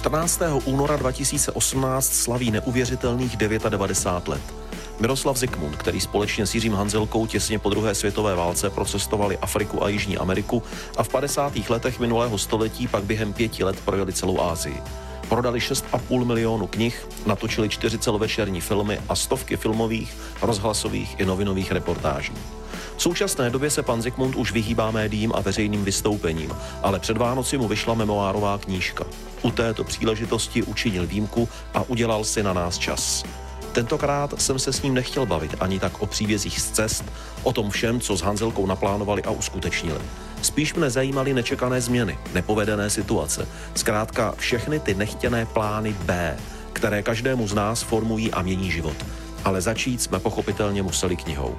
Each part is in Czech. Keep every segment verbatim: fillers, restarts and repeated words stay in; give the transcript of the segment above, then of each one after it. čtrnáctého února dva tisíce osmnáct slaví neuvěřitelných devadesát devět let. Miroslav Zikmund, který společně s Jiřím Hanzelkou těsně po druhé světové válce procestovali Afriku a Jižní Ameriku a v padesátých letech minulého století pak během pěti let projeli celou Asii. Prodali šest a půl milionu knih, natočili čtyři celovečerní filmy a stovky filmových, rozhlasových i novinových reportáží. V současné době se pan Zikmund už vyhýbá médiím a veřejným vystoupením, ale před Vánoci mu vyšla memoárová knížka. U této příležitosti učinil výjimku a udělal si na nás čas. Tentokrát jsem se s ním nechtěl bavit ani tak o příbězích z cest, o tom všem, co s Hanzelkou naplánovali a uskutečnili. Spíš mne zajímaly nečekané změny, nepovedené situace, zkrátka všechny ty nechtěné plány B, které každému z nás formují a mění život. Ale začít jsme pochopitelně museli knihou.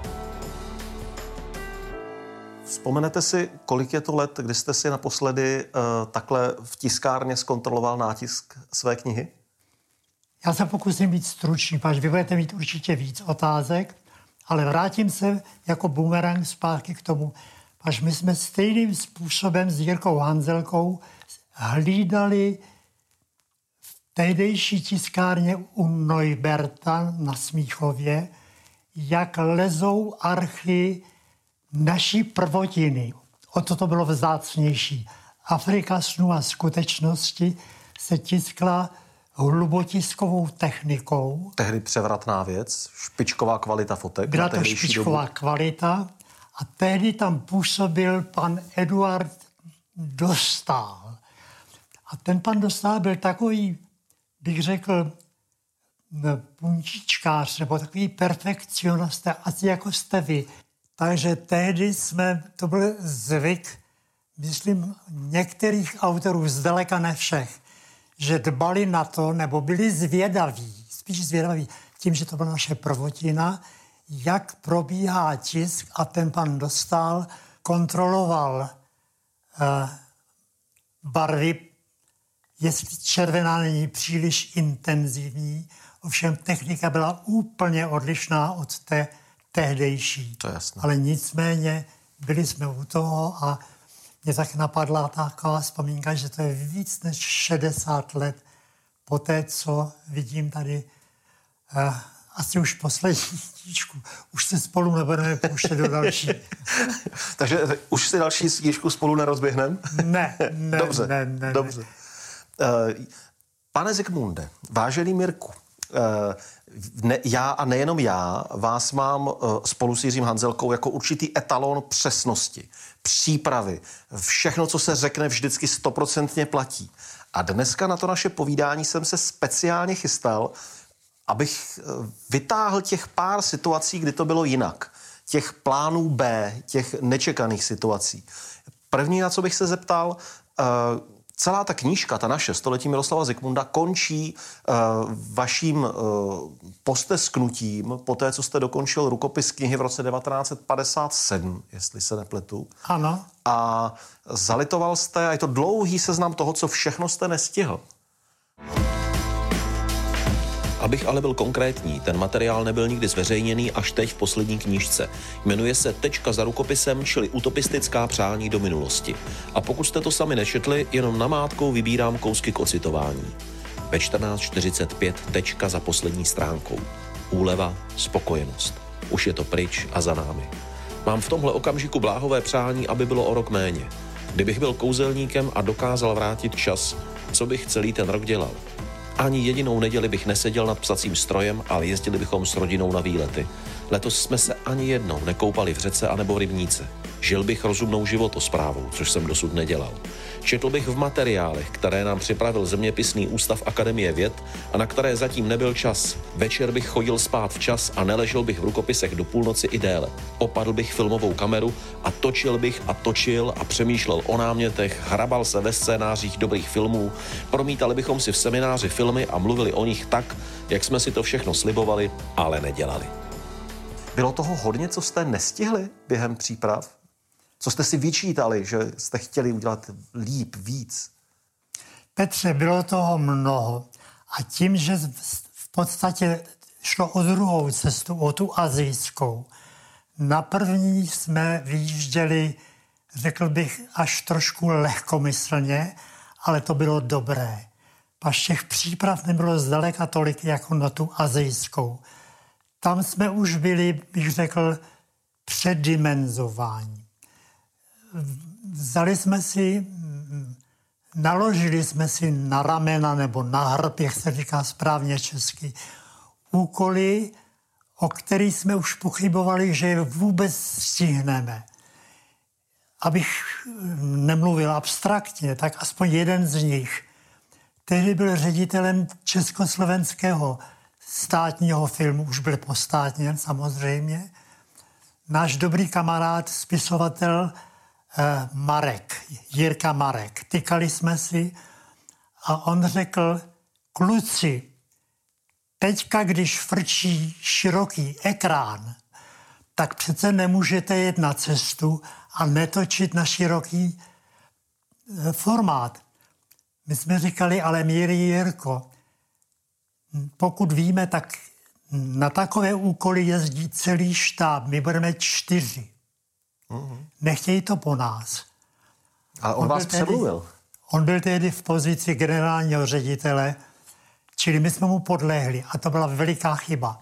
Vzpomenete si, kolik je to let, kdy jste si naposledy uh, takhle v tiskárně zkontroloval nátisk své knihy? Já se pokusím být stručný, protože vy budete mít určitě víc otázek, ale vrátím se jako bumerang zpátky k tomu, až my jsme stejným způsobem s Jirkou Hanzelkou hlídali v tehdejší tiskárně u Neuberta na Smíchově, jak lezou archy naší prvotiny. O to to bylo vzácnější. Afrika snů a skutečnosti se tiskla hlubotiskovou technikou. Tehdy převratná věc, špičková kvalita fotek. Byla to špičková dobu. kvalita a tehdy tam působil pan Eduard Dostál. A ten pan Dostál byl takový, bych řekl, puntičkář nebo takový perfekcionista, asi jako jste vy. Takže tehdy jsme, to byl zvyk, myslím, některých autorů, zdaleka ne všech, že dbali na to, nebo byli zvědaví, spíš zvědaví, tím, že to byla naše prvotina, jak probíhá tisk, a ten pan Dostál kontroloval eh, barvy, jestli červená není příliš intenzivní, ovšem technika byla úplně odlišná od té tehdejší. To je jasné. Ale nicméně byli jsme u toho a mě tak napadla taková vzpomínka, že to je víc než šedesát let po té, co vidím tady eh, asi už poslední stíčku. Už se spolu nebudeme pouštět do další. Takže už si další stíčku spolu nerozběhneme? Ne, ne, dobře, ne, ne, dobře. Ne. Uh, pane Zikmunde, vážený Mirku, Ne, já a nejenom já vás mám spolu s Jiřím Hanzelkou jako určitý etalon přesnosti, přípravy. Všechno, co se řekne, vždycky stoprocentně platí. A dneska na to naše povídání jsem se speciálně chystal, abych vytáhl těch pár situací, kdy to bylo jinak. Těch plánů B, těch nečekaných situací. První, na co bych se zeptal... Uh, Celá ta knížka, ta naše, Století Miroslava Zikmunda, končí uh, vaším uh, postesknutím po té, co jste dokončil rukopis knihy v roce devatenáct padesát sedm, jestli se nepletu. Ano. A zalitoval jste, a je to dlouhý seznam toho, co všechno jste nestihl. Abych ale byl konkrétní, ten materiál nebyl nikdy zveřejněný až teď v poslední knížce. Jmenuje se Tečka za rukopisem, čili utopistická přání do minulosti. A pokud jste to sami nečetli, jenom namátkou vybírám kousky k ocitování. Ve čtrnáct čtyřicet pět tečka za poslední stránkou. Úleva, spokojenost. Už je to pryč a za námi. Mám v tomhle okamžiku bláhové přání, aby bylo o rok méně. Kdybych byl kouzelníkem a dokázal vrátit čas, co bych celý ten rok dělal? Ani jedinou neděli bych neseděl nad psacím strojem, ale jezdili bychom s rodinou na výlety. Letos jsme se ani jednou nekoupali v řece anebo v rybníce. Žil bych rozumnou životosprávou, což jsem dosud nedělal. Četl bych v materiálech, které nám připravil zeměpisný ústav Akademie věd a na které zatím nebyl čas. Večer bych chodil spát včas a neležel bych v rukopisech do půlnoci i déle. Opadl bych filmovou kameru a točil bych a točil a přemýšlel o námětech, hrabal se ve scénářích dobrých filmů, promítali bychom si v semináři filmy a mluvili o nich tak, jak jsme si to všechno slibovali, ale nedělali. Bylo toho hodně, co jste nestihli během příprav? Co jste si vyčítali, že jste chtěli udělat líp, víc? Petře, bylo toho mnoho. A tím, že v podstatě šlo o druhou cestu, o tu asijskou, na první jsme vyjížděli, řekl bych, až trošku lehkomyslně, ale to bylo dobré. až těch příprav nebylo zdaleka tolik jako na tu azijskou. Tam jsme už byli, bych řekl, předimenzování. Vzali jsme si, naložili jsme si na ramena nebo na hrb, jak se říká správně česky, úkoly, o kterých jsme už pochybovali, že je vůbec stihneme. Abych nemluvil abstraktně, tak aspoň jeden z nich. Tehdy byl ředitelem Československého státního filmu, už byl postátněn samozřejmě, náš dobrý kamarád, spisovatel eh, Marek, Jirka Marek. Tykali jsme si a on řekl, kluci, teďka, když frčí široký ekrán, tak přece nemůžete jet na cestu a netočit na široký formát. My jsme říkali, ale Míry Jirko, pokud víme, tak na takové úkoly jezdí celý štáb. My budeme čtyři. Mm-hmm. Nechtějí to po nás. A on, on vás přemluvil? On byl tehdy v pozici generálního ředitele, čili my jsme mu podlehli a to byla veliká chyba.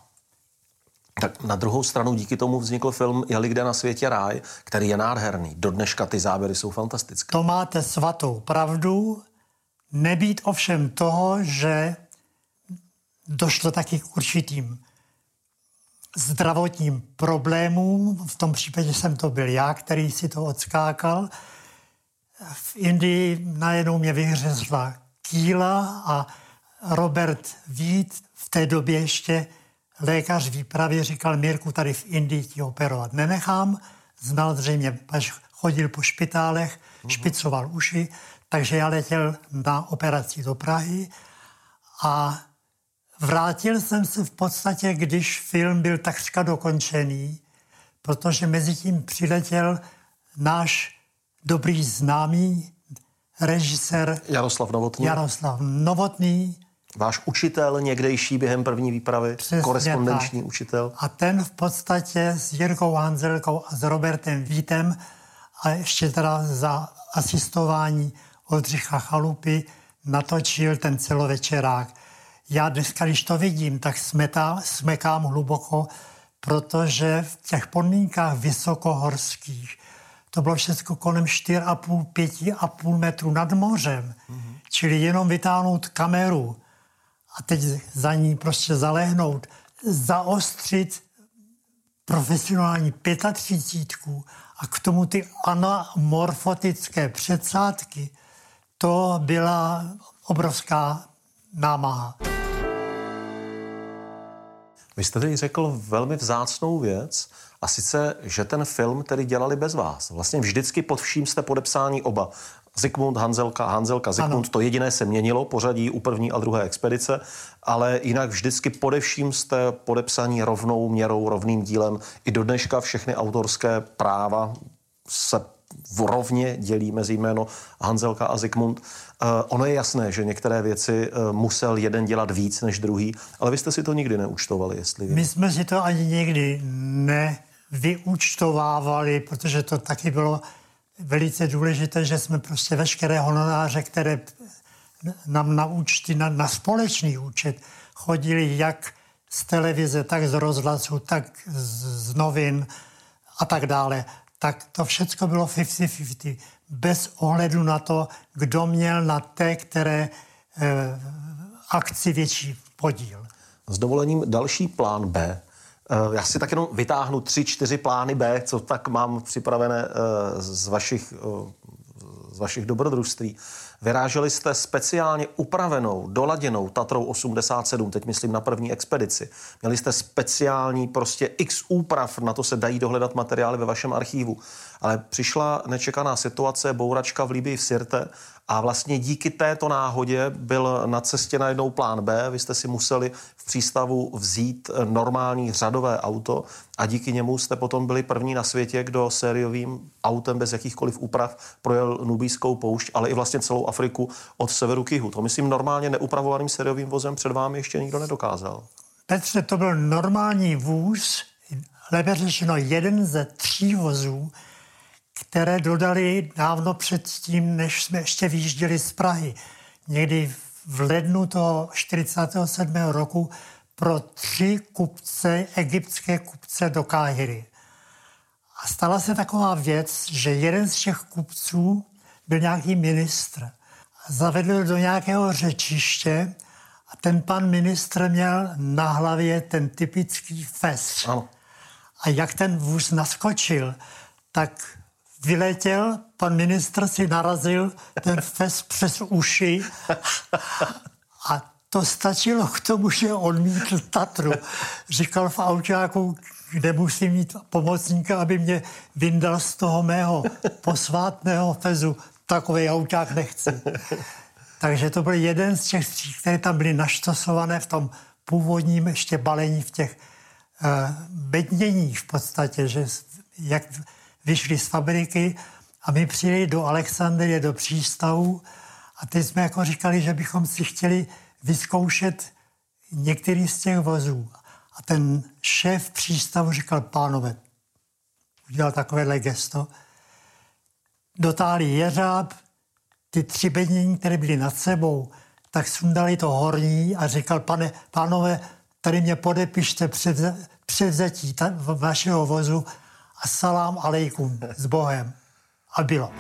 Tak na druhou stranu díky tomu vznikl film Jelikde na světě ráj, který je nádherný. Do dneška ty záběry jsou fantastické. To máte svatou pravdu. Nebýt ovšem toho, že došlo taky k určitým zdravotním problémům. V tom případě jsem to byl já, který si to odskákal. V Indii najednou mě vyhřezla kýla a Robert Vít, v té době ještě lékař výpravy, říkal, Mirku, tady v Indii ti operovat nenechám. Znal zřejmě, až chodil po špitálech, mm-hmm. špicoval uši, takže já letěl na operaci do Prahy a vrátil jsem se v podstatě, když film byl takřka dokončený, protože mezi tím přiletěl náš dobrý známý režisér Jaroslav Novotný. Jaroslav Novotný. Váš učitel někdejší během první výpravy, přesně korespondenční tak. Učitel. A ten v podstatě s Jirkou Hanzelkou a s Robertem Vítem a ještě teda za asistování Oldřicha Chalupy natočil ten celovečerák. Já dneska, když to vidím, tak smetá, smekám hluboko, protože v těch podmínkách vysokohorských to bylo všechno kolem čtyři a půl, pět a půl metru nad mořem, mm-hmm. čili jenom vytáhnout kameru a teď za ní prostě zalehnout, zaostřit profesionální třicet pětku a k tomu ty anamorfotické předsádky, to byla obrovská námaha. Vy jste tady řekl velmi vzácnou věc, a sice, že ten film tedy dělali bez vás. Vlastně vždycky pod vším jste podepsáni oba. Zikmund, Hanzelka, Hanzelka, Zikmund, ano. To jediné se měnilo, pořadí u první a druhé expedice, ale jinak vždycky pod vším jste podepsáni rovnou měrou, rovným dílem. I do dneška všechny autorské práva se rovně dělí mezi jméno Hanzelka a Zikmund. Uh, ono je jasné, že některé věci uh, musel jeden dělat víc než druhý, ale vy jste si to nikdy neúčtovali, jestli... My jsme si to ani nikdy nevyúčtovávali, protože to taky bylo velice důležité, že jsme prostě veškeré honoráře, které nám na účty, na, na společný účet chodili jak z televize, tak z rozhlasu, tak z, z novin a tak dále, tak to všecko bylo padesát na padesát, bez ohledu na to, kdo měl na té, které eh, akci větší podíl. S dovolením další plán B. Já si tak jenom vytáhnu tři, čtyři plány B, co tak mám připravené z vašich, z vašich dobrodružství. Vyráželi jste speciálně upravenou, doladěnou Tatrou osmdesát sedm, teď myslím na první expedici. Měli jste speciální prostě x úprav, na to se dají dohledat materiály ve vašem archívu. Ale přišla nečekaná situace, bouračka v Libyi v Sirte a vlastně díky této náhodě byl na cestě najednou plán B. Vy jste si museli v přístavu vzít normální řadové auto a díky němu jste potom byli první na světě, kdo sériovým autem bez jakýchkoliv úprav projel nubijskou poušť, ale i vlastně celou Afriku od severu k jihu. To myslím normálně neupravovaným sériovým vozem před vámi ještě nikdo nedokázal. Petře, to byl normální vůz, lépe řečeno jeden ze tří vozů, které dodali dávno předtím, než jsme ještě vyjížděli z Prahy. Někdy v lednu toho čtyřicátého sedmého roku pro tři kupce, egyptské kupce do Káhiry. A stala se taková věc, že jeden z těch kupců byl nějaký ministr. Zavedl do nějakého řečiště a ten pan ministr měl na hlavě ten typický fes. Ano. A jak ten vůz naskočil, tak vyletěl, pan ministr si narazil ten fes přes uši a to stačilo k tomu, že odmítl Tatru. Říkal v autáku, kde musím mít pomocníka, aby mě vyndal z toho mého posvátného fezu. Takový auták nechci. Takže to byl jeden z těch stří, které tam byly naštosované v tom původním ještě balení v těch uh, bedněních v podstatě, že jak vyšli z fabriky a my přijeli do Alexandrie, do přístavu a teď jsme jako říkali, že bychom si chtěli vyzkoušet některý z těch vozů. A ten šéf přístavu říkal, pánové, udělal takovéhle gesto, dotáhli jeřáb, ty tři bednění, které byly nad sebou, tak sundali to horní a říkal, pane, pánové, tady mě podepište převze, převzetí ta, vašeho vozu a salám alejkum, s Bohem. A bylo.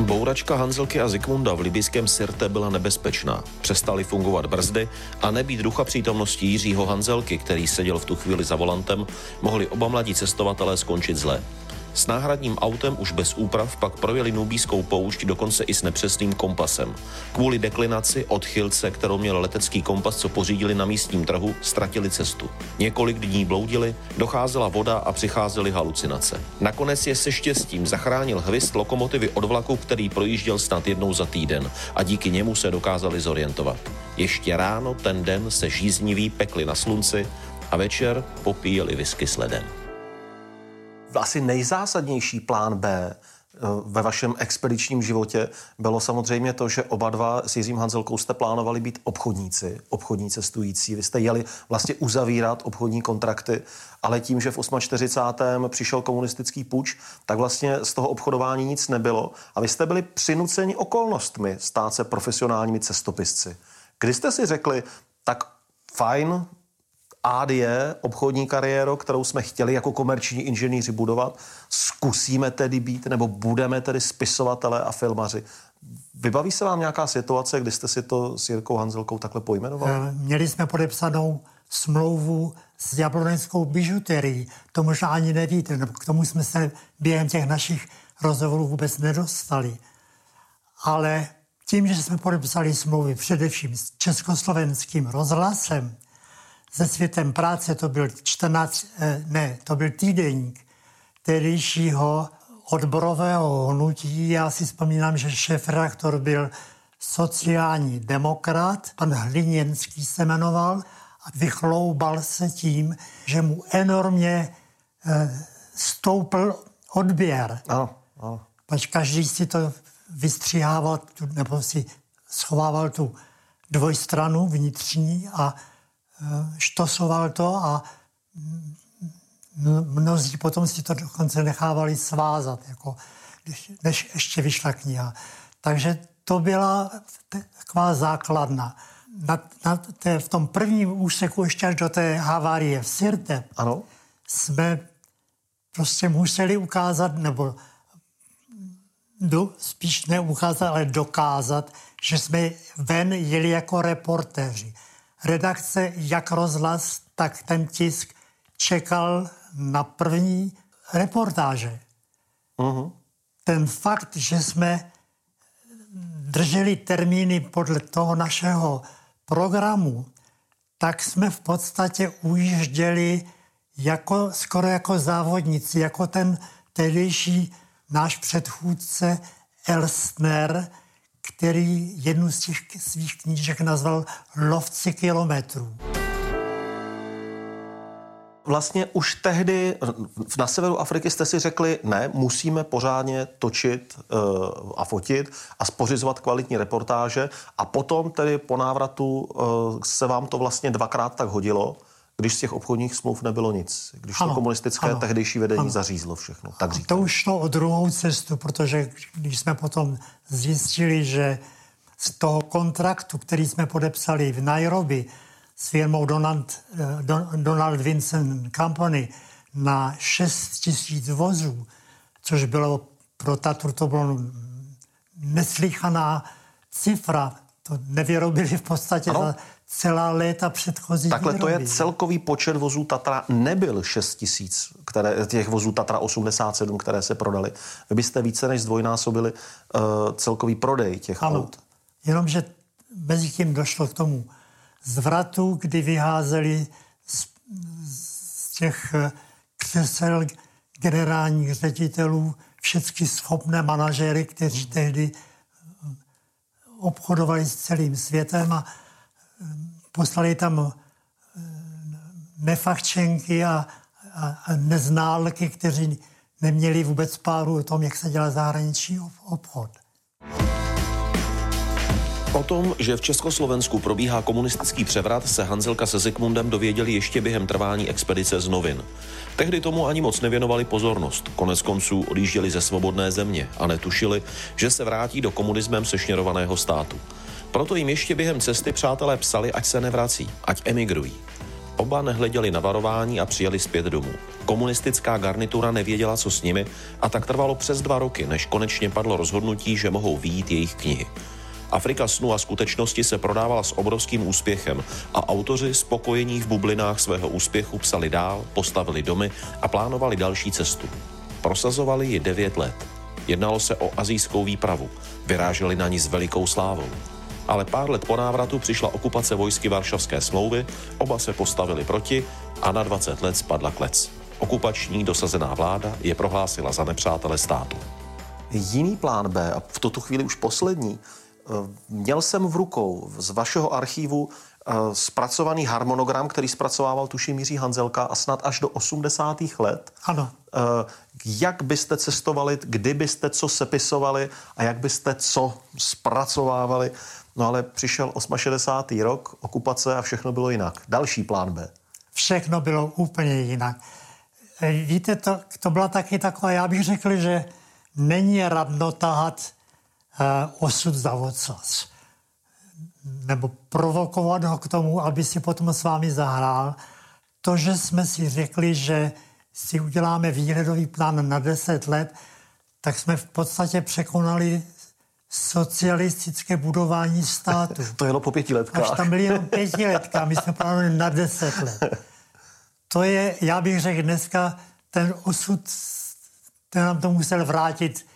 Bouračka Hanzelky a Zikmunda v libyském Sirte byla nebezpečná. Přestaly fungovat brzdy a nebýt ducha přítomnosti Jiřího Hanzelky, který seděl v tu chvíli za volantem, mohli oba mladí cestovatelé skončit zle. S náhradním autem už bez úprav pak projeli nubijskou poušť dokonce i s nepřesným kompasem. Kvůli deklinaci, odchylce, kterou měl letecký kompas, co pořídili na místním trhu, ztratili cestu. Několik dní bloudili, docházela voda a přicházely halucinace. Nakonec je se štěstím zachránil hvist lokomotivy od vlaku, který projížděl snad jednou za týden a díky němu se dokázali zorientovat. Ještě ráno ten den se žízniví pekli na slunci a večer popíjeli whisky s ledem. Asi nejzásadnější plán B ve vašem expedičním životě bylo samozřejmě to, že oba dva s Jiřím Hanzelkou jste plánovali být obchodníci, obchodní cestující. Vy jste jeli vlastně uzavírat obchodní kontrakty, ale tím, že v čtyřicátém osmém přišel komunistický puč, tak vlastně z toho obchodování nic nebylo a vy jste byli přinuceni okolnostmi stát se profesionálními cestopisci. Kdy jste si řekli, tak fajn, ád je obchodní kariéru, kterou jsme chtěli jako komerční inženýři budovat. Zkusíme tedy být, nebo budeme tedy spisovatelé a filmaři. Vybaví se vám nějaká situace, kdy jste si to s Jirkou Hanzelkou takhle pojmenovali? Měli jsme podepsanou smlouvu s jabloneckou bižuterií. To možná ani nevíte, nebo k tomu jsme se během těch našich rozhovorů vůbec nedostali. Ale tím, že jsme podepsali smlouvy především s Československým rozhlasem, Ze světem práce, to byl čtrnáct, ne, to byl týdeník tehdejšího odborového hnutí. Já si vzpomínám, že šéfredaktor byl sociální demokrat, pan Hliněnský se jmenoval a vychloubal se tím, že mu enormně stoupl odběr. Ano, ano. Pač každý si to vystřihával, nebo si schovával tu dvojstranu vnitřní a štosoval to a mnozí potom si to dokonce nechávali svázat, jako, než ještě vyšla kniha. Takže to byla taková základna. Na, na té, v tom prvním úseku ještě až do té havárie v Sirte ano. Jsme prostě museli ukázat, nebo do, spíš neukázat, ale dokázat, že jsme ven jeli jako reportéři. Redakce, jak rozhlas, tak ten tisk čekal na první reportáže. Uh-huh. Ten fakt, že jsme drželi termíny podle toho našeho programu, tak jsme v podstatě ujížděli jako, skoro jako závodníci, jako ten tehdejší náš předchůdce Elstner, který jednu z těch svých knížek nazval Lovci kilometrů. Vlastně už tehdy na severu Afriky jste si řekli, ne, musíme pořádně točit uh, a fotit a spořizovat kvalitní reportáže a potom tedy po návratu uh, se vám to vlastně dvakrát tak hodilo, když z těch obchodních smluv nebylo nic. Když ano, to komunistické ano, tehdejší vedení ano. zařízlo všechno. Tak to už šlo o druhou cestu, protože když jsme potom zjistili, že z toho kontraktu, který jsme podepsali v Nairobi s firmou Donald, Don, Donald Vincent Company na šest tisíc vozů, což bylo pro Tatru to bylo neslychaná cifra. To nevyrobili v podstatě za celá léta předchozí Takhle výroby. To je celkový počet vozů Tatra, nebyl šest tisíc, které, těch vozů Tatra osmdesát sedm, které se prodaly. Vy byste více než zdvojnásobili uh, celkový prodej těch ano. aut. Jenomže mezi tím došlo k tomu zvratu, kdy vyházeli z, z těch křesel generálních ředitelů všechny schopné manažery, kteří tehdy obchodovali s celým světem a poslali tam nefachčenky a, a, a neználky, kteří neměli vůbec páru o tom, jak se dělá zahraniční obchod. O tom, že v Československu probíhá komunistický převrat, se Hanzelka se Zikmundem dověděli ještě během trvání expedice z novin. Tehdy tomu ani moc nevěnovali pozornost. Konec konců odjížděli ze svobodné země a netušili, že se vrátí do komunismem sešněrovaného státu. Proto jim ještě během cesty přátelé psali, ať se nevrací, ať emigrují. Oba nehleděli na varování a přijeli zpět domů. Komunistická garnitura nevěděla, co s nimi, a tak trvalo přes dva roky, než konečně padlo rozhodnutí, že mohou vyjít jejich knihy. Afrika snů a skutečnosti se prodávala s obrovským úspěchem a autoři spokojení v bublinách svého úspěchu psali dál, postavili domy a plánovali další cestu. Prosazovali ji devět let. Jednalo se o asijskou výpravu. Vyráželi na ní s velikou slávou. Ale pár let po návratu přišla okupace vojsky Varšavské smlouvy, oba se postavili proti a na dvacet let spadla klec. Okupační dosazená vláda je prohlásila za nepřátele státu. Jiný plán B, a v tuto chvíli už poslední, měl jsem v rukou z vašeho archivu zpracovaný harmonogram, který zpracovával tuším Jiří Hanzelka a snad až do osmdesátých let. Ano. Jak byste cestovali, kdybyste co sepisovali a jak byste co zpracovávali? No ale přišel šedesátý osmý rok, okupace a všechno bylo jinak. Další plán B. Všechno bylo úplně jinak. Víte, to, to byla taky taková, já bych řekl, že není radno tahat osud za ocas. Nebo provokovat ho k tomu, aby si potom s vámi zahrál. To, že jsme si řekli, že si uděláme výhledový plán na deset let, tak jsme v podstatě překonali socialistické budování státu. To jelo po pětiletkách. Až tam byly jenom pětiletka, my jsme plánovali na deset let. To je, já bych řekl dneska, ten osud, ten nám to musel vrátit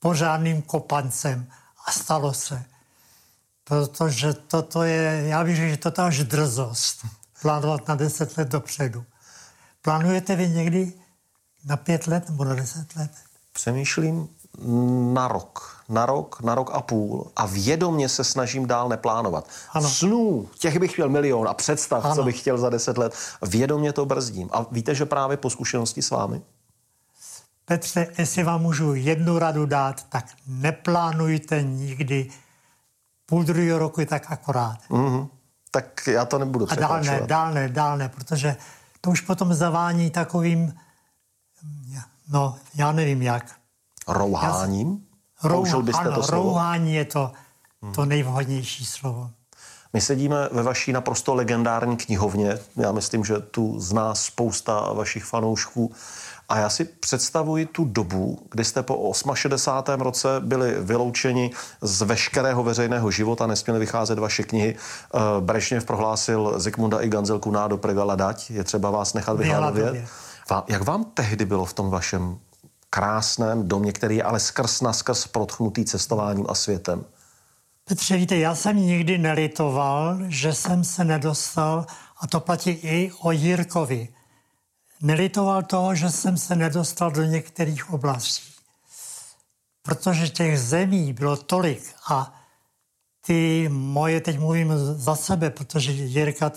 pořádným kopancem. A stalo se. Protože toto je, já bych řekl, že toto až drzost. Plánovat na deset let dopředu. Plánujete vy někdy na pět let nebo na deset let? Přemýšlím na rok. Na rok, na rok a půl. A vědomě se snažím dál neplánovat. Ano. Snů, těch bych chtěl milion a představ, ano, co bych chtěl za deset let. Vědomě to brzdím. A víte, že právě po zkušenosti s vámi? Petře, jestli vám můžu jednu radu dát, tak neplánujte nikdy půl druhého roku tak akorát. Mm-hmm. Tak já to nebudu překračovat. A dál ne, dál ne, dál ne, protože to už potom zavání takovým, no, já nevím jak. Rouháním? Já, rouha, byste ano, to slovo? Rouhání je to, to nejvhodnější slovo. My sedíme ve vaší naprosto legendární knihovně. Já myslím, že tu zná spousta vašich fanoušků. A já si představuji tu dobu, kdy jste po šedesátém osmém roce byli vyloučeni z veškerého veřejného života, nesměly vycházet vaše knihy. Brežněv prohlásil Zikmunda i Hanzelku na do privela dať, je třeba vás nechat vyhladovět. Jak vám tehdy bylo v tom vašem krásném domě, který je ale skrz naskrz protchnutý cestováním a světem? Petře, víte, já jsem nikdy nelitoval, že jsem se nedostal, a to platí i o Jirkovi, nelitoval toho, že jsem se nedostal do některých oblastí. Protože těch zemí bylo tolik a ty moje, teď mluvím za sebe, protože Jirka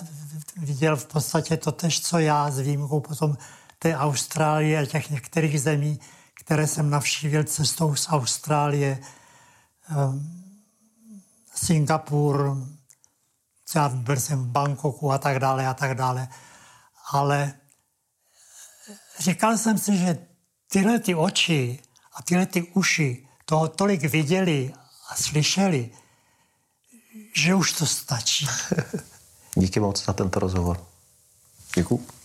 viděl v podstatě to tež, co já, s výjimkou potom té Austrálie a těch některých zemí, které jsem navštívil cestou z Austrálie, Singapur, já byl jsem v Bangkoku a tak dále a tak dále. Ale říkal jsem si, že tyhle ty oči a tyhle ty uši toho tolik viděli a slyšeli, že už to stačí. Díky moc za tento rozhovor. Děkuju.